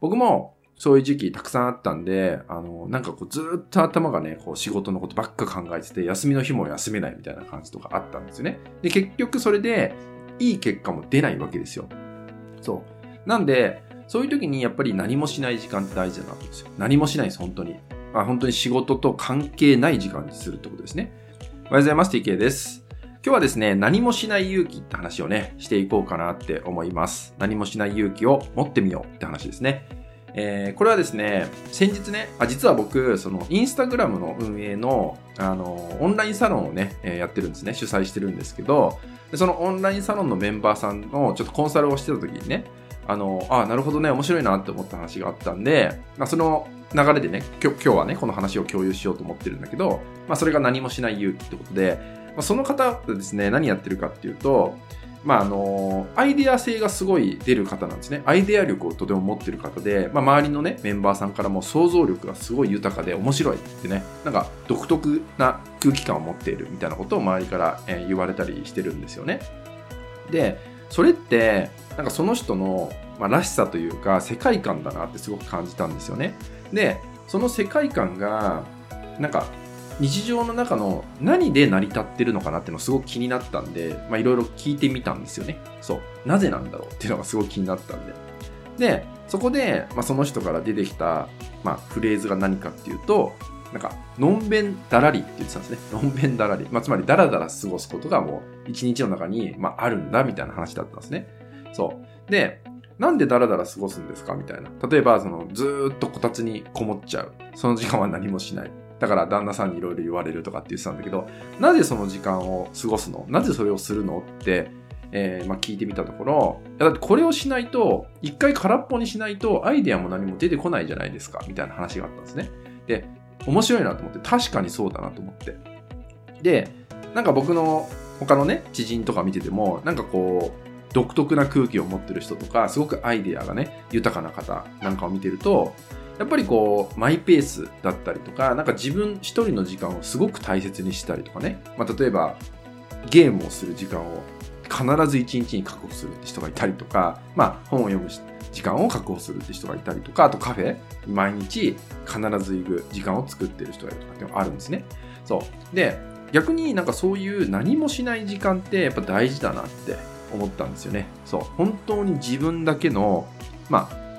僕もそういう時期たくさんあったんで、なんかこうずーっと頭がね、こう仕事のことばっか考えてて、休みの日も休めないみたいな感じとかあったんですよね。で、結局それでいい結果も出ないわけですよ。そう。なんで、そういう時にやっぱり何もしない時間って大事だなと思うんですよ。何もしないです、本当に。本当に仕事と関係ない時間にするってことですね。おはようございます。TK です。今日はですね、何もしない勇気って話をね、していこうかなって思います。何もしない勇気を持ってみようって話ですね。これはですね、先日ね、実は僕、そのインスタグラムの運営の、オンラインサロンをね、やってるんですね、主催してるんですけど、そのオンラインサロンのメンバーさんのちょっとコンサルをしてた時にね、なるほどね、面白いなって思った話があったんで、その流れでね、今日はね、この話を共有しようと思ってるんだけど、それが何もしない勇気ってことで、その方がですね、何やってるかっていうと、アイデア性がすごい出る方なんですね。アイデア力をとても持ってる方で、周りのね、メンバーさんからも想像力がすごい豊かで面白いってね、なんか独特な空気感を持っているみたいなことを周りから言われたりしてるんですよね。で、それって、なんかその人のらしさというか世界観だなってすごく感じたんですよね。で、その世界観が、なんか、日常の中の何で成り立ってるのかなっていうのすごく気になったんで、いろいろ聞いてみたんですよね。そう。なぜなんだろうっていうのがすごく気になったんで。で、そこで、その人から出てきた、フレーズが何かっていうと、なんか、のんべんだらりって言ってたんですね。のんべんだらり。つまり、だらだら過ごすことがもう一日の中に、あるんだみたいな話だったんですね。そう。で、なんでダラダラ過ごすんですかみたいな。例えば、ずーっとこたつにこもっちゃう。その時間は何もしない。だから旦那さんにいろいろ言われるとかって言ってたんだけど、なぜその時間を過ごすの？なぜそれをするの？って、聞いてみたところ、だってこれをしないと、一回空っぽにしないとアイデアも何も出てこないじゃないですか、みたいな話があったんですね。で、面白いなと思って、確かにそうだなと思って。で、なんか僕の他のね、知人とか見てても、なんかこう、独特な空気を持ってる人とか、すごくアイデアがね、豊かな方なんかを見てると、やっぱりこうマイペースだったりとか、なんか自分一人の時間をすごく大切にしたりとかね、例えばゲームをする時間を必ず1日に確保するって人がいたりとか、本を読む時間を確保するって人がいたりとか、あとカフェ毎日必ず行く時間を作ってる人がいるとかってのがあるんですね。そうで、逆になんかそういう何もしない時間ってやっぱ大事だなって思ったんですよね。そう、本当に自分だけの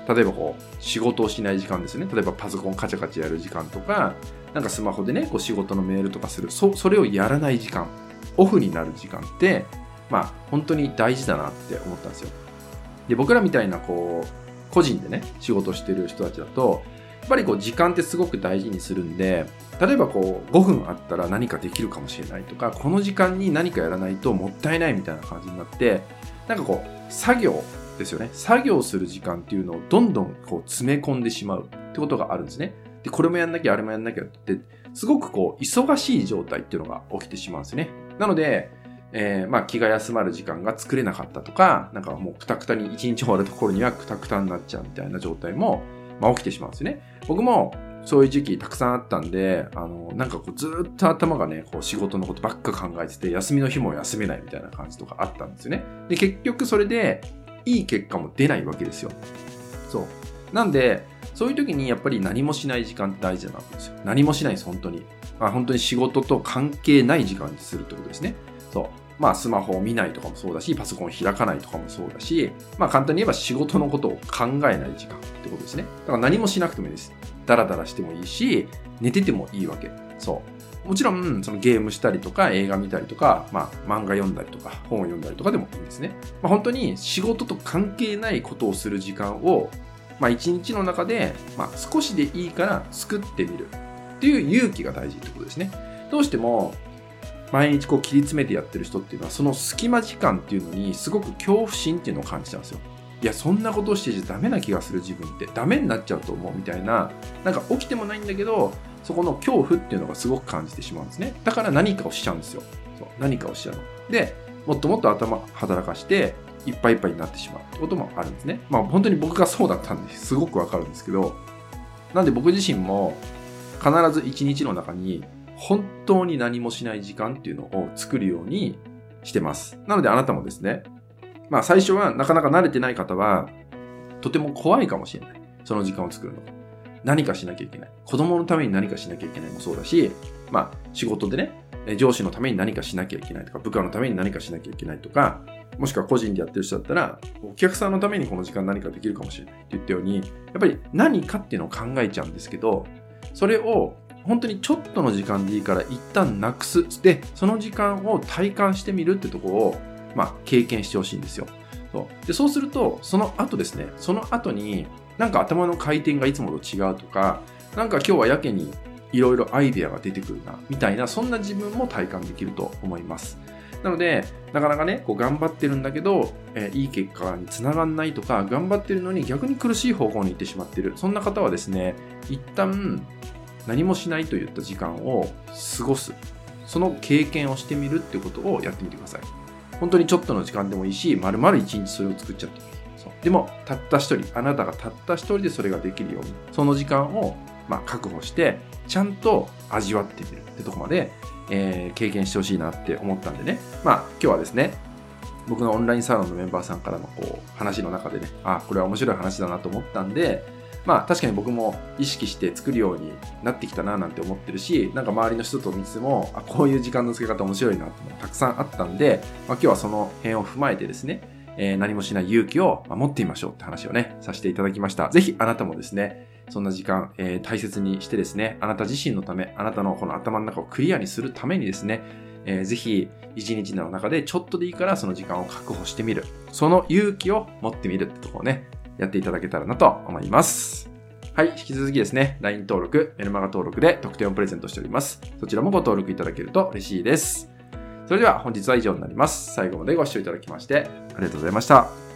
例えばこう仕事をしない時間ですよね。例えばパソコンカチャカチャやる時間とか、なんかスマホでね、こう仕事のメールとかする、それをやらない時間、オフになる時間って、本当に大事だなって思ったんですよ。で、僕らみたいなこう個人でね、仕事をしてる人たちだと、やっぱりこう時間ってすごく大事にするんで、例えばこう5分あったら何かできるかもしれないとか、この時間に何かやらないともったいないみたいな感じになって、なんかこう作業ですよね。作業する時間っていうのをどんどんこう詰め込んでしまうってことがあるんですね。で、これもやんなきゃあれもやんなきゃってすごくこう忙しい状態っていうのが起きてしまうんですね。なので、気が休まる時間が作れなかったとか、なんかもうクタクタに一日終わるところにはクタクタになっちゃうみたいな状態も、起きてしまうんですよね。僕もそういう時期たくさんあったんで、なんかこうずーっと頭がね、こう仕事のことばっか考えてて、休みの日も休めないみたいな感じとかあったんですよね。で、結局それでいい結果も出ないわけですよ。そう。なんで、そういう時にやっぱり何もしない時間って大事だなと思うんですよ。何もしないです、本当に。本当に仕事と関係ない時間にするってことですね。そう。スマホを見ないとかもそうだし、パソコンを開かないとかもそうだし、簡単に言えば仕事のことを考えない時間ってことですね。だから何もしなくてもいいです。ダラダラしてもいいし、寝ててもいいわけ。そう。もちろん、そのゲームしたりとか、映画見たりとか、漫画読んだりとか、本を読んだりとかでもいいんですね。本当に仕事と関係ないことをする時間を、一日の中で、少しでいいから作ってみるっていう勇気が大事ってことですね。どうしても、毎日こう切り詰めてやってる人っていうのは、その隙間時間っていうのにすごく恐怖心っていうのを感じたんですよ。いや、そんなことしてじゃダメな気がする、自分ってダメになっちゃうと思うみたいな、なんか起きてもないんだけど、そこの恐怖っていうのがすごく感じてしまうんですね。だから何かをしちゃうんですよ。そう、何かをしちゃうので、もっともっと頭働かしていっぱいいっぱいになってしまうってこともあるんですね。本当に僕がそうだったんで、すごくわかるんですけど、なんで僕自身も必ず一日の中に本当に何もしない時間っていうのを作るようにしてます。なのであなたもですね、最初はなかなか慣れてない方はとても怖いかもしれない。その時間を作るの。何かしなきゃいけない。子供のために何かしなきゃいけないもそうだし、まあ仕事でね、上司のために何かしなきゃいけないとか、部下のために何かしなきゃいけないとか、もしくは個人でやってる人だったら、お客さんのためにこの時間何かできるかもしれないって言ったように、やっぱり何かっていうのを考えちゃうんですけど、それを本当にちょっとの時間でいいから一旦なくす。で、その時間を体感してみるってところを、まあ経験してほしいんですよ。で、そうすると、その後ですね、その後になんか頭の回転がいつもと違うとか、なんか今日はやけにいろいろアイデアが出てくるな、みたいな、そんな自分も体感できると思います。なので、なかなかね、こう頑張ってるんだけど、いい結果につながんないとか、頑張ってるのに逆に苦しい方向に行ってしまってる。そんな方はですね、一旦何もしないといった時間を過ごす。その経験をしてみるってことをやってみてください。本当にちょっとの時間でもいいし、丸々一日それを作っちゃっていい。でも、たった一人、あなたがたった一人でそれができるように、その時間を確保して、ちゃんと味わってみるってとこまで、経験してほしいなって思ったんでね。まあ今日はですね、僕のオンラインサロンのメンバーさんからのこう話の中でね、あ、これは面白い話だなと思ったんで、まあ確かに僕も意識して作るようになってきたななんて思ってるし、なんか周りの人と見つつも、あ、こういう時間の付け方面白いなってのたくさんあったんで、まあ、今日はその辺を踏まえてですね、何もしない勇気を持ってみましょうって話をね、させていただきました。ぜひあなたもですね、そんな時間、大切にしてですね、あなた自身のため、あなたのこの頭の中をクリアにするためにですね、ぜひ一日の中でちょっとでいいからその時間を確保してみる。その勇気を持ってみるってところをね、やっていただけたらなと思います。はい、引き続きですね、LINE 登録、メルマガ登録で特典をプレゼントしております。そちらもご登録いただけると嬉しいです。それでは本日は以上になります。最後までご視聴いただきましてありがとうございました。